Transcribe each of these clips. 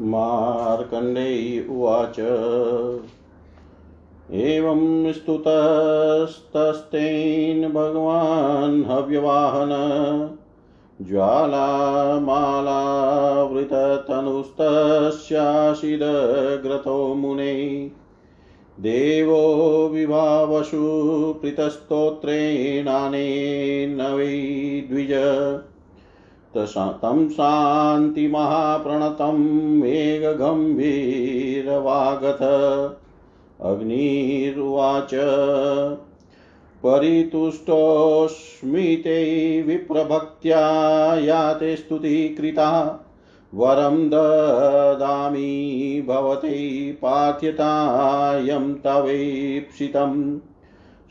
मार्कण्डेय उवाच एवं स्तुतस्तस्तेन भगवान् हव्यवाहन ज्वालामालावृततनुस्तस्याशिरग्रतो मुने देवो विभावशु प्रीतस्तोत्रेणानेन वै द्विज तं शान्ति महाप्रणतं मेघगम्भीरवागत अग्निर्वाच परितुष्टोऽस्मि ते विप्रभक्त्या या ते स्तुतिकृता वरं ददामि भवते पार्थ्यतायं तवेप्सितं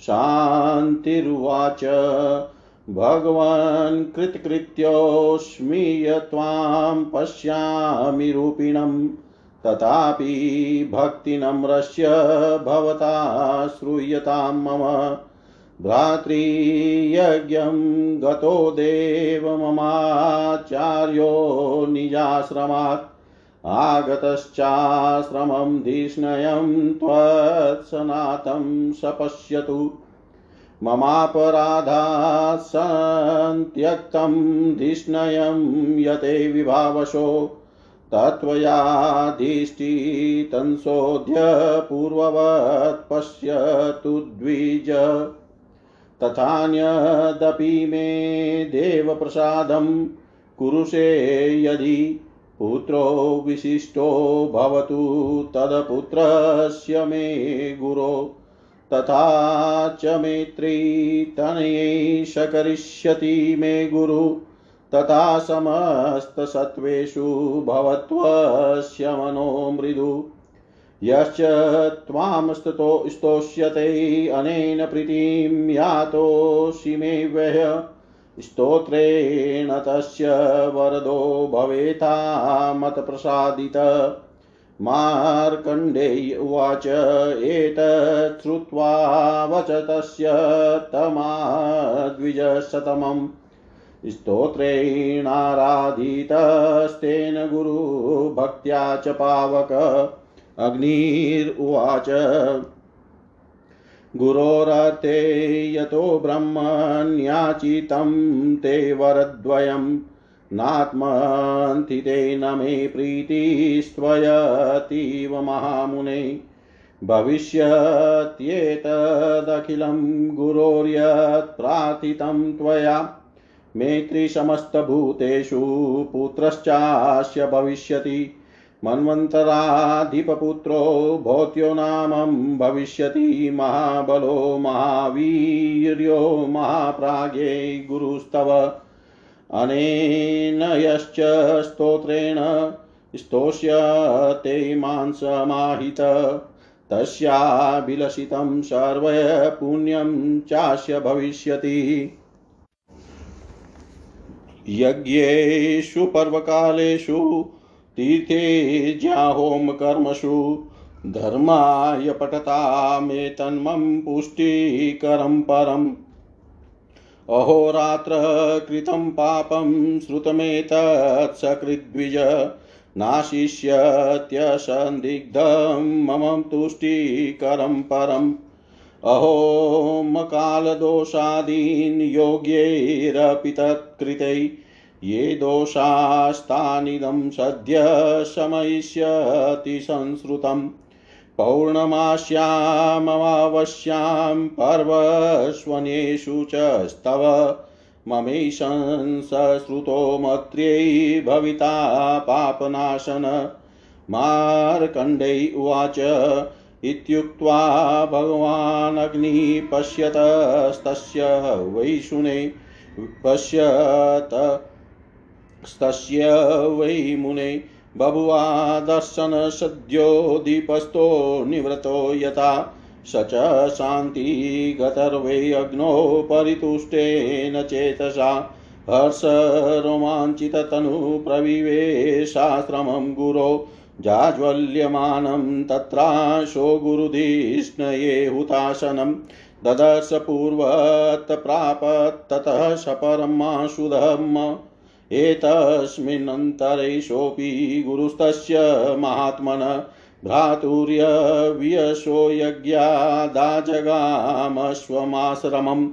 शान्तिर्वाच भगवान् कृतकृत्योऽस्मि यत्त्वां पश्यामि रूपिणं तथापि भक्तिनम्रस्य भवता श्रूयतां मम भ्रातृयज्ञं गतो देव ममाचार्यो निजाश्रमात् आगतश्चाश्रमं धिष्णयं त्वत्सनातं सपश्यतु ममापराधाः सन्त्यक्तं धिष्णयं यते विभावशो तत्त्वयाधिष्ठितं सोऽद्य पूर्ववत् पश्यतु द्विज तथान्यदपि मे देवप्रसादं कुरुषे यदि पुत्रो विशिष्टो भवतु तदपुत्रस्य मे गुरो तथा च मेत्री तनयैष करिष्यति मे गुरु तथा समस्तसत्त्वेषु भवत्वस्य मनो मृदु यश्च त्वां स्तुतो स्तोष्यते अनेन प्रीतिं यातोऽसि मे वः स्तोत्रेण तस्य वरदो भवेथा मत्प्रसादित मार्कण्डेय उवाच एतत् श्रुत्वा वच तस्य तमाद्विजशतमम् स्तोत्रेणाराधितस्तेन गुरुभक्त्या च पावक अग्निर्वाच गुरोरते यतो ब्रह्मण्याचितं ते वरद्वयं नात्मन्तिते न मे प्रीतिस्त्वयतीव महामुने भविष्यत्येतदखिलं गुरोर्यत् प्रार्थितं त्वया मेत्री समस्तभूतेषु पुत्रश्चास्य भविष्यति मन्वन्तराधिपपुत्रो भवत्यो नामं भविष्यति महाबलो महावीर्यो महाप्राज्ञे गुरुस्तव अनेन यश्च स्तोत्रेण स्तोष्यते मां समाहित तस्याभिलषितं सर्वं पुण्यं चास्य भविष्यति यज्ञेषु पर्वकालेषु तीर्थे ज्याहोम कर्मसु धर्माय पठतामेतन्मम पुष्टिकरं परम् अहोरात्र कृतं पापं श्रुतमेतत् सकृद्विज नाशिष्यत्यसन्दिग्धं मम तुष्टिकरं परम् अहोम कालदोषादीन् योग्यैरपि तत्कृतै ये दोषास्तानिदं सद्य शमयिष्यति संस्कृतं पौर्णमास्याममावस्यां पर्वस्वनेषु च स्तव ममेशं संस्कृतो मत्र्यै भविता पापनाशन मार्कण्डेय उवाच इत्युक्त्वा भगवान् अग्निः पश्यतस्तस्य वैशुने पश्यत स्तस्य वै मुने बभुवादर्शन सद्यो दीपस्तो निवृतो यथा स च शान्ति गतर्वै अग्नो परितुष्टेन चेतसा हर्ष रोमाञ्चित तनु प्रविवेशाश्रमं गुरो जाज्वल्यमानं तत्राशो गुरुधिष्णये हुताशनं ददर्श पूर्वत् प्रापत् ततः सपरमाशुधम् एतस्मिन्नन्तरेषोऽपि गुरुस्तस्य महात्मनः भ्रातुर्य वियशो यज्ञादाजगामश्वमाश्रमम्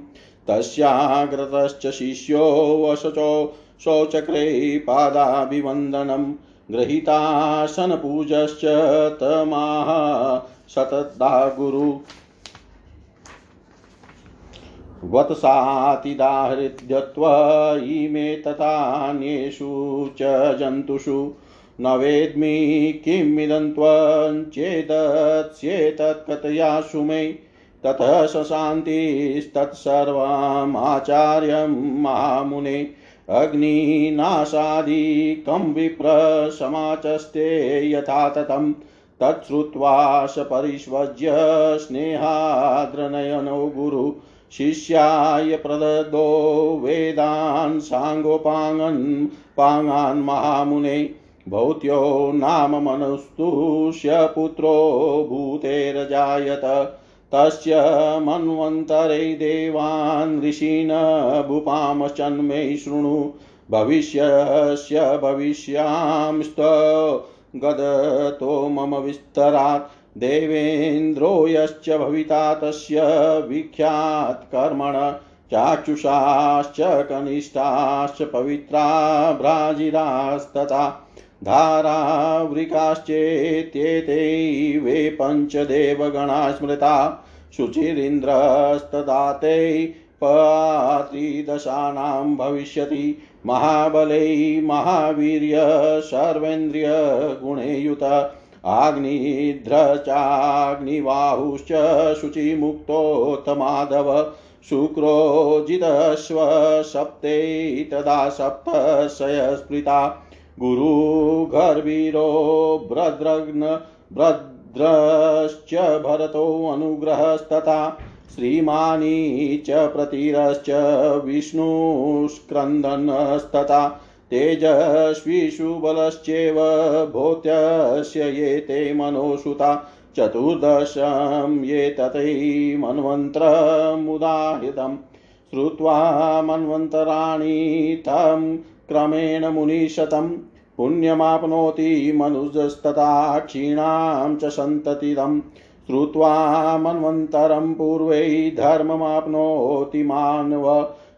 तस्याग्रतश्च शिष्यो वशचो शौचक्रे पादाभिवन्दनम् गृहीतासनपूजश्च तमाह सतदा गुरु वत्सातिदाहृद्यत्वा इमे तथान्येषु च जन्तुषु न वेद्मि किमिदं त्वञ्चेदस्येतत्कथयाशु मे ततः शशान्तिस्तत्सर्वमाचार्यं महामुने अग्निनाशादि कं विप्रसमाचस्ते यथा ततं तच्छ्रुत्वा सपरिष्वज्य स्नेहाद्रनयनो गुरु शिष्याय प्रददो वेदान् सांगोपांगन् पांगान् महामुने भौत्यो नाम मनुस्तुष्य पुत्रो भूतेरजायत तस्य मन्वन्तरे देवान् ऋषीन् भूपामश्चन्मे शृणु भविष्यस्य भविष्यामस्तो गदतो मम विस्तरात् देवेन्द्रो यश्च भविता तस्य विख्यातकर्मण चाक्षुषाश्च कनिष्ठाश्च पवित्रा भ्राजिरास्तथा धारावृकाश्चेत्येते वे पञ्चदेवगणा स्मृता शुचिरिन्द्रस्तदाते पात्रिदशानां भविष्यति महाबले महावीर्य सर्वेन्द्रियगुणेयुत आग्निध्रचाग्निवाहुश्च शुचिमुक्तोत्तमाधव शुक्रो जितश्व सप्ते तदा सप्तशयस्पृता गुरु गर्वीरो भद्रश्च भरतो अनुग्रहस्तथा श्रीमानी च प्रतीरश्च विष्णुस्क्रन्दनस्तथा तेजस्वीषु बलश्चेव भूत्यस्य ये ते मनोसुता चतुर्दशं ये ततै मन्वन्तरमुदाहितं श्रुत्वा मन्वन्तराणि तं क्रमेण मुनिशतं पुण्यमाप्नोति मनुजस्तथा क्षीणां च सन्ततिदं श्रुत्वा मन्वन्तरं पूर्वै धर्ममाप्नोति मानव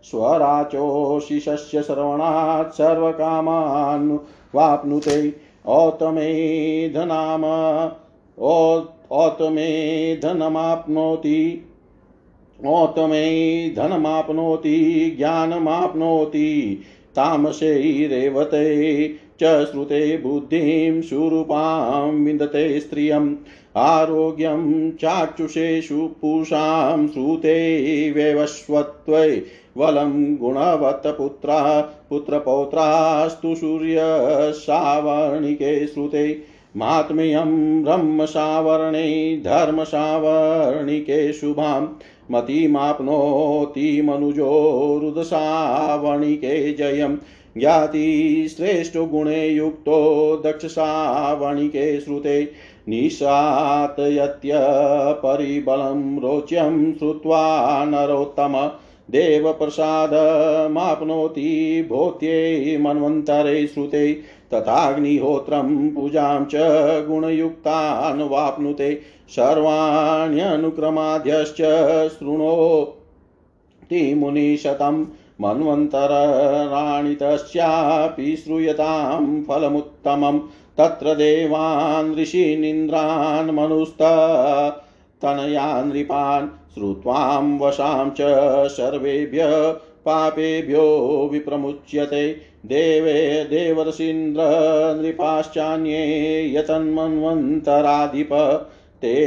स्वराचोशिषस्य श्रवणात् सर्वकामान् वाप्नुते औतमे धनमाप्नोति ज्ञानमाप्नोति तामसे रेवते च श्रुते बुद्धिं सुरूपां विन्दते स्त्रियम् आरोग्यं चाक्षुषेषु पुषां श्रुते वेवस्वत्वे वलं गुणवत् पुत्रपौत्रास्तु सूर्य सावर्णिके श्रुते मात्म्यं ब्रह्मसावर्णे धर्मसावर्णिके शुभां मतिमाप्नोति मनुजो रुदसावर्णिके जयं ज्ञाति श्रेष्ठो गुणे युक्तो दक्षसावर्णिके श्रुते निशातयत्य परिबलं रोच्यं श्रुत्वा नरोत्तम देवप्रसादमाप्नोति भूत्यै मन्वन्तरे श्रुते तथाग्निहोत्रं पूजां च गुणयुक्तान् वाप्नुते सर्वाण्यनुक्रमाद्यश्च शृणोति मुनिशतं मन्वन्तराणि तस्यापि श्रूयतां फलमुत्तमं तत्र देवान् ऋषीनिन्द्रान् मनुस्ता तनया नृपान् श्रुत्वां वशां च सर्वेभ्य पापेभ्यो विप्रमुच्यते देवे देवर्षीन्द्र नृपाश्चान्ये यतन्मन्वन्तराधिप ते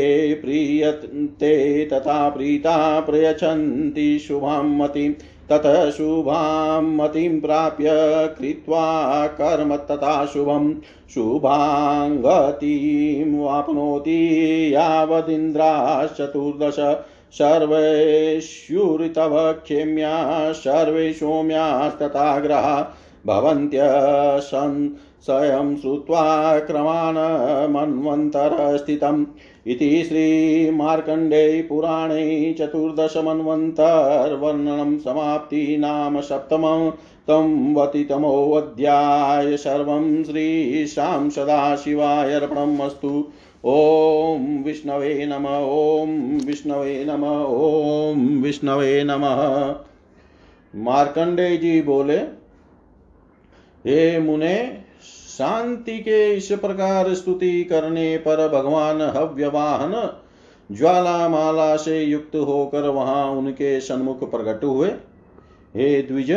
तथा प्रीता प्रयच्छन्ति शुभां मतिं ततः शुभां मतिं प्राप्य कृत्वा कर्म तथा शुभं शुभाङ्गतिं वाप्नोति यावदिन्द्राश्चतुर्दश सर्वेष्युरितव क्षेम्या सर्वे सोम्यास्तथा ग्रहा भवन्त्य स्वयं श्रुत्वा क्रमान मन्वन्तरस्थितम् इति श्री मार्कण्डेय पुराणे चतुर्दश मन्वन्तर वर्णनं समाप्ति नाम सप्तमं तं वतितमो अध्याय सर्वं श्री शाम सदाशिवाय अर्पणमस्तु। ओम विष्णवे नमः। ओम विष्णवे नमः। ओम विष्णवे नमः। मार्कण्डेय जी बोले, हे मुने, शांति के इस प्रकार स्तुति करने पर भगवान हव्यवाहन ज्वालामाला से युक्त होकर वहां उनके सन्मुख प्रकट हुए। हे द्विज,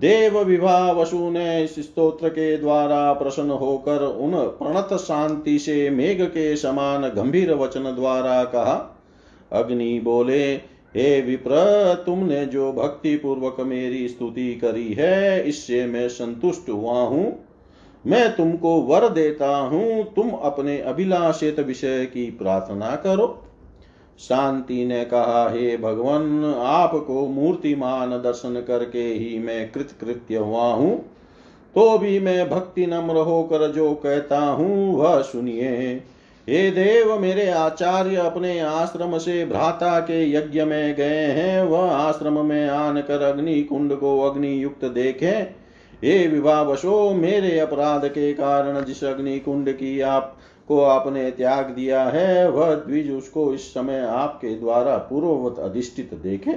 देव विवाह वसु ने इस स्तोत्र के द्वारा प्रसन्न होकर उन प्रणत शांति से मेघ के समान गंभीर वचन द्वारा कहा। अग्नि बोले, हे विप्र, तुमने जो भक्ति पूर्वक मेरी स्तुति करी है इससे मैं संतुष्ट हुआ हूँ। मैं तुमको वर देता हूँ, तुम अपने अभिलाषित विषय की प्रार्थना करो। शांति ने कहा, हे भगवान, आपको मूर्तिमान दर्शन करके ही मैं कृतकृत्य हुआ हूँ, तो भी मैं भक्ति नम्र होकर जो कहता हूँ वह सुनिए। हे देव, मेरे आचार्य अपने आश्रम से भ्राता के यज्ञ में गए हैं। वह आश्रम में आनकर अग्नि कुंड को अग्नि युक्त देखे। हे विभावशो, मेरे अपराध के कारण जिस अग्नि कुंड की आप को आपने त्याग दिया है वह द्विज उसको इस समय आपके द्वारा पूर्ववत अधिष्ठित देखे।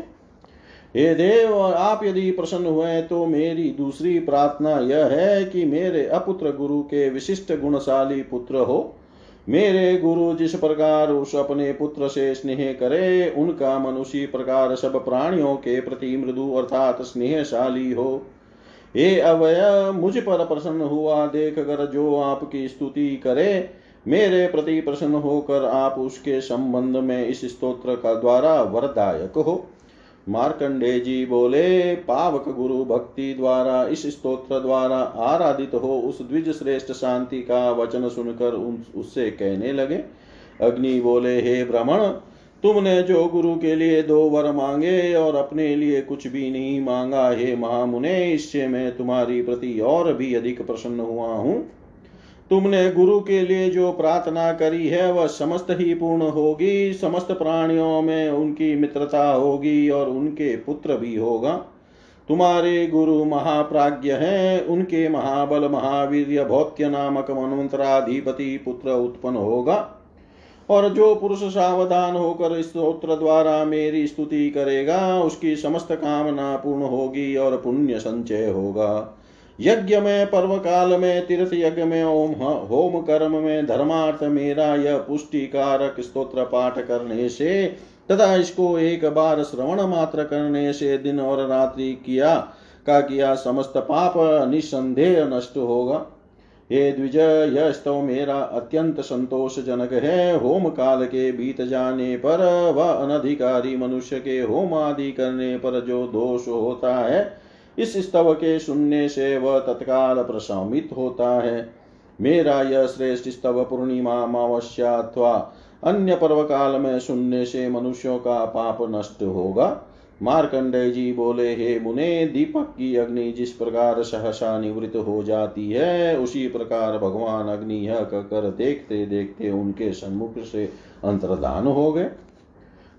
हे देव, आप यदि प्रसन्न हुए तो मेरी दूसरी प्रार्थना यह है कि मेरे अपुत्र गुरु के विशिष्ट गुणशाली पुत्र हो। मेरे गुरु जिस प्रकार उस अपने पुत्र से स्नेह करे उनका मन उसी प्रकार सब प्राणियों के प्रति मृदु अर्थात स्नेहशाली हो। हे अवय, मुझ पर प्रसन्न हुआ देख कर जो आपकी स्तुति करे मेरे प्रति प्रसन्न होकर आप उसके संबंध में इस स्तोत्र का द्वारा वरदायक हो। मार्कंडेय जी बोले, पावक गुरु भक्ति द्वारा इस स्तोत्र द्वारा आराधित हो उस द्विज श्रेष्ठ शांति का वचन सुनकर उससे कहने लगे। अग्नि बोले, हे ब्राह्मण, तुमने जो गुरु के लिए 2 वर मांगे और अपने लिए कुछ भी नहीं मांगा। हे महामुने, इससे मैं तुम्हारी प्रति और भी अधिक प्रसन्न हुआ हूँ। तुमने गुरु के लिए जो प्रार्थना करी है वह समस्त ही पूर्ण होगी। समस्त प्राणियों में उनकी मित्रता होगी और उनके पुत्र भी होगा। तुम्हारे गुरु महाप्राज्ञ हैं। उनके महाबल महावीर्य भौत्य नामक मन्वंतराधिपति पुत्र उत्पन्न होगा। और जो पुरुष सावधान होकर इस स्तोत्र द्वारा मेरी स्तुति करेगा उसकी समस्त कामना पूर्ण होगी और पुण्य संचय होगा। यज्ञ में, पर्व काल में, तीर्थ यज्ञ में, होम कर्म में धर्मार्थ मेरा यह पुष्टिकारक स्तोत्र पाठ करने से तथा इसको एक बार श्रवण मात्र करने से दिन और रात्रि किया समस्त पाप निसंदेह नष्ट होगा। हे द्विज, यह स्तव मेरा अत्यंत संतोषजनक है। होम काल के बीत जाने पर वह अनधिकारी मनुष्य के होम आदि करने पर जो दोष होता है इस स्तव के सुनने से वह तत्काल प्रशामित होता है। मेरा यह श्रेष्ठ स्तव पूर्णिमा अमावस्या अथवा अन्य पर्व काल में सुनने से मनुष्यों का पाप नष्ट होगा। मार्कंडेय जी बोले, हे मुने, दीपक की अग्नि जिस प्रकार सहसा निवृत्त हो जाती है उसी प्रकार भगवान अग्नि यह कहकर देखते देखते उनके सम्मुख से अंतर्धान हो गए।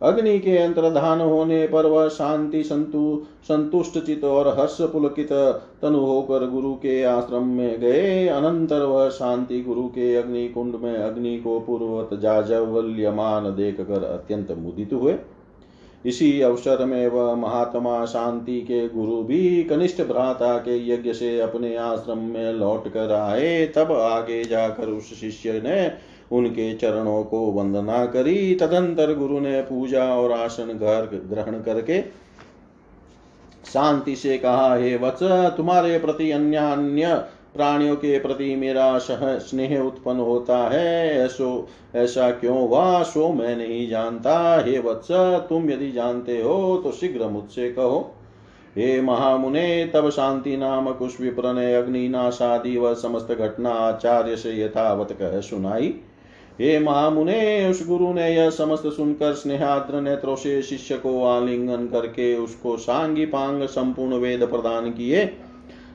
अग्नि के अंतर्धान होने पर वह शांति संतुष्ट चित और हर्ष पुलकित तनु होकर गुरु के आश्रम में गए। अनंतर वह शांति गुरु के अग्नि कुंड में अग्नि को पूर्ववत जाज्वल्यमान देख कर अत्यंत मुदित हुए। इसी अवसर में वह महात्मा शांति के गुरु भी कनिष्ठ भ्राता के यज्ञ से अपने आश्रम में लौट कर आए। तब आगे जाकर उस शिष्य ने उनके चरणों को वंदना करी। तदंतर गुरु ने पूजा और आसन ग्रहण करके शांति से कहा, हे वत्स, तुम्हारे प्रति अन्य प्राणियों के प्रति मेरा स्नेह उत्पन्न होता है। ऐसा क्यों हुआ सो मैं नहीं जानता। हे वत्स, तुम यदि जानते हो तो शीघ्र मुझसे कहो। हे महामुने, तब शांति नामक उस विप्र ने अग्निनाशादि व समस्त घटना आचार्य से यथावत कह सुनाई। हे महामुने, उस गुरु ने यह समस्त सुनकर स्नेहाद्र नेत्रों से शिष्य को आलिंगन करके उसको सांगी पांग संपूर्ण वेद प्रदान किए।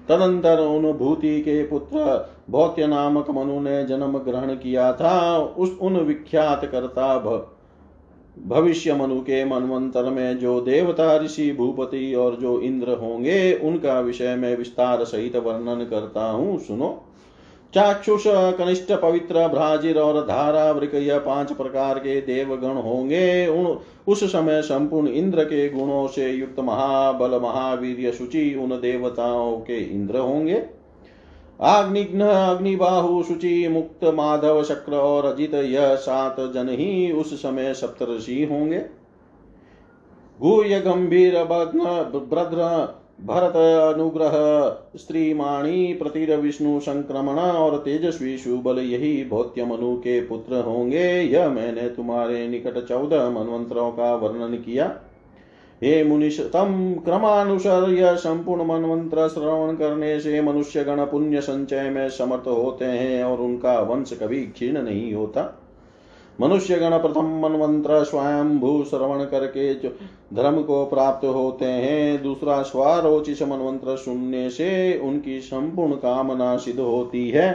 तदंतर उन भूति के पुत्र भौत्य नामक मनु ने जन्म ग्रहण किया था। उस उन विख्यात कर्ता भविष्य मनु के मनवंतर में जो देवता ऋषि भूपति और जो इंद्र होंगे उनका विषय में विस्तार सहित वर्णन करता हूँ, सुनो। चाक्षुष, कनिष्ठ, पवित्र, भ्राजिर और धारावृक यह 5 प्रकार के देवगण होंगे। उस समय संपूर्ण इंद्र के गुणों से युक्त महाबल महावीर्य शुचि उन देवताओं के इंद्र होंगे। आग्निघ्न, अग्निबाहु, शुचि, मुक्त, माधव, शक्र और अजित यह 7 जन ही उस समय सप्तर्षि होंगे। गुह्य, गंभीर, भद्र, भरत, अनुग्रह, स्त्रीमाणी, प्रतिर, विष्णु, संक्रमण और तेजस्वी शुबल यही भौत्य मनु के पुत्र होंगे। यह मैंने तुम्हारे निकट 14 मनवंतरों का वर्णन किया। हे मुनिश, तम क्रमानुसार यह संपूर्ण मनवंत्र श्रवण करने से मनुष्य गण पुण्य संचय में समर्थ होते हैं और उनका वंश कभी क्षीण नहीं होता। मनुष्य गण प्रथम मनवंत्र स्वयंभू श्रवण करके धर्म को प्राप्त होते हैं। दूसरा स्वारोचिष मनवंत्र सुनने से उनकी संपूर्ण कामना सिद्ध होती है।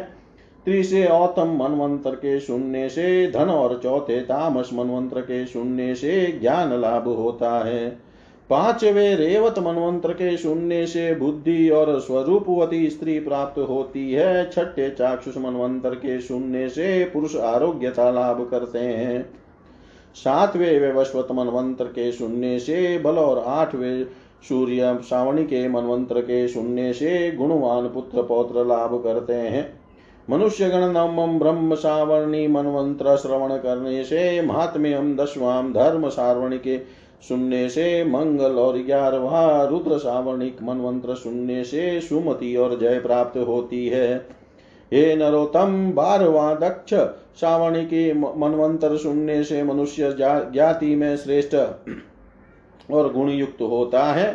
तीसरे औतम मनवंत्र के सुनने से धन और चौथे तामस मनवंत्र के सुनने से ज्ञान लाभ होता है। 5वें रेवत मनवंत्र के सुनने से बुद्धि और स्वरूपवती स्त्री प्राप्त होती है। 6ठे चाक्षुष मनवंत्र के सुनने से पुरुष आरोग्यता लाभ करते हैं। 7वें वैवस्वत मनवंत्र के सुनने से बल और 8वें सूर्य श्रावणी के मनवंत्र के सुनने से गुणवान पुत्र पौत्र लाभ करते हैं। मनुष्यगण नवम ब्रह्म सावर्णी मनवंत्र श्रवण करने से महात्म्यम, 10वां धर्म सावर्णी के सुनने से मंगल और 11वां रुद्र सावर्णिक मनवंत्र सुनने से सुमति और जय प्राप्त होती है। हे नरोत्तम, 12वां दक्ष सावर्णी के मनवंत्र सुनने से मनुष्य ज्ञाति में श्रेष्ठ और गुणयुक्त होता है।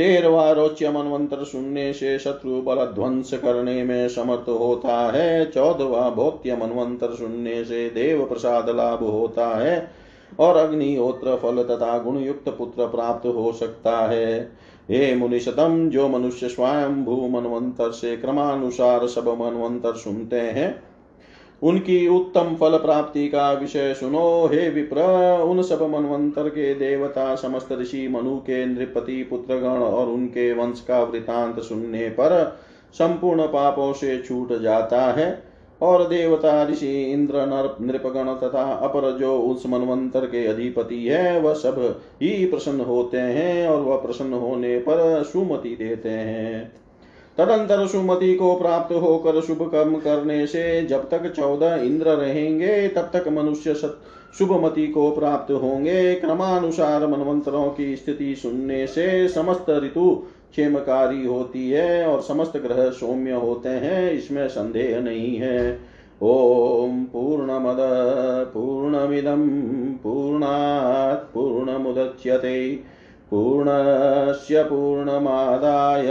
13वां रोच्य मनवंत्र सुनने से शत्रु बल ध्वंस करने में समर्थ होता है। 14वां भौत्य मनवंत्र सुनने से देव प्रसाद लाभ होता है और अग्निहोत्र फल तथा गुणयुक्त पुत्र प्राप्त हो सकता है। हे मुनिशतम, जो मनुष्य स्वयंभू मनवंतर से क्रमानुसार सब मनवंतर सुनते हैं उनकी उत्तम फल प्राप्ति का विषय सुनो। हे विप्र, उन सब मनवंतर के देवता समस्त ऋषि मनु के नृपति पुत्रगण और उनके वंश का वृतांत सुनने पर संपूर्ण पापों से छूट जाता है और देवता ऋषि इंद्र नर नृपगण तथा अपर जो उस मनवंतर के अधिपति है वह सब ही प्रसन्न होते हैं और वह प्रसन्न होने पर सुमति देते हैं। तदंतर सुमति को प्राप्त होकर शुभ कर्म करने से जब तक 14 इंद्र रहेंगे तब तक मनुष्य शुभमति को प्राप्त होंगे। क्रमानुसार मनवंतरों की स्थिति सुनने से समस्त ऋतु क्षेमकारी होती है और समस्त ग्रह सौम्य होते हैं, इसमें संदेह नहीं है। ओम पूर्णमद पूर्णमिदं पूर्णात् पूर्णमुदच्यते पूर्णस्य पूर्णमादाय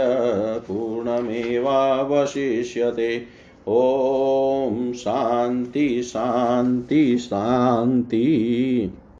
पूर्णमेवावशिष्यते। ओम शांति शांति शांति।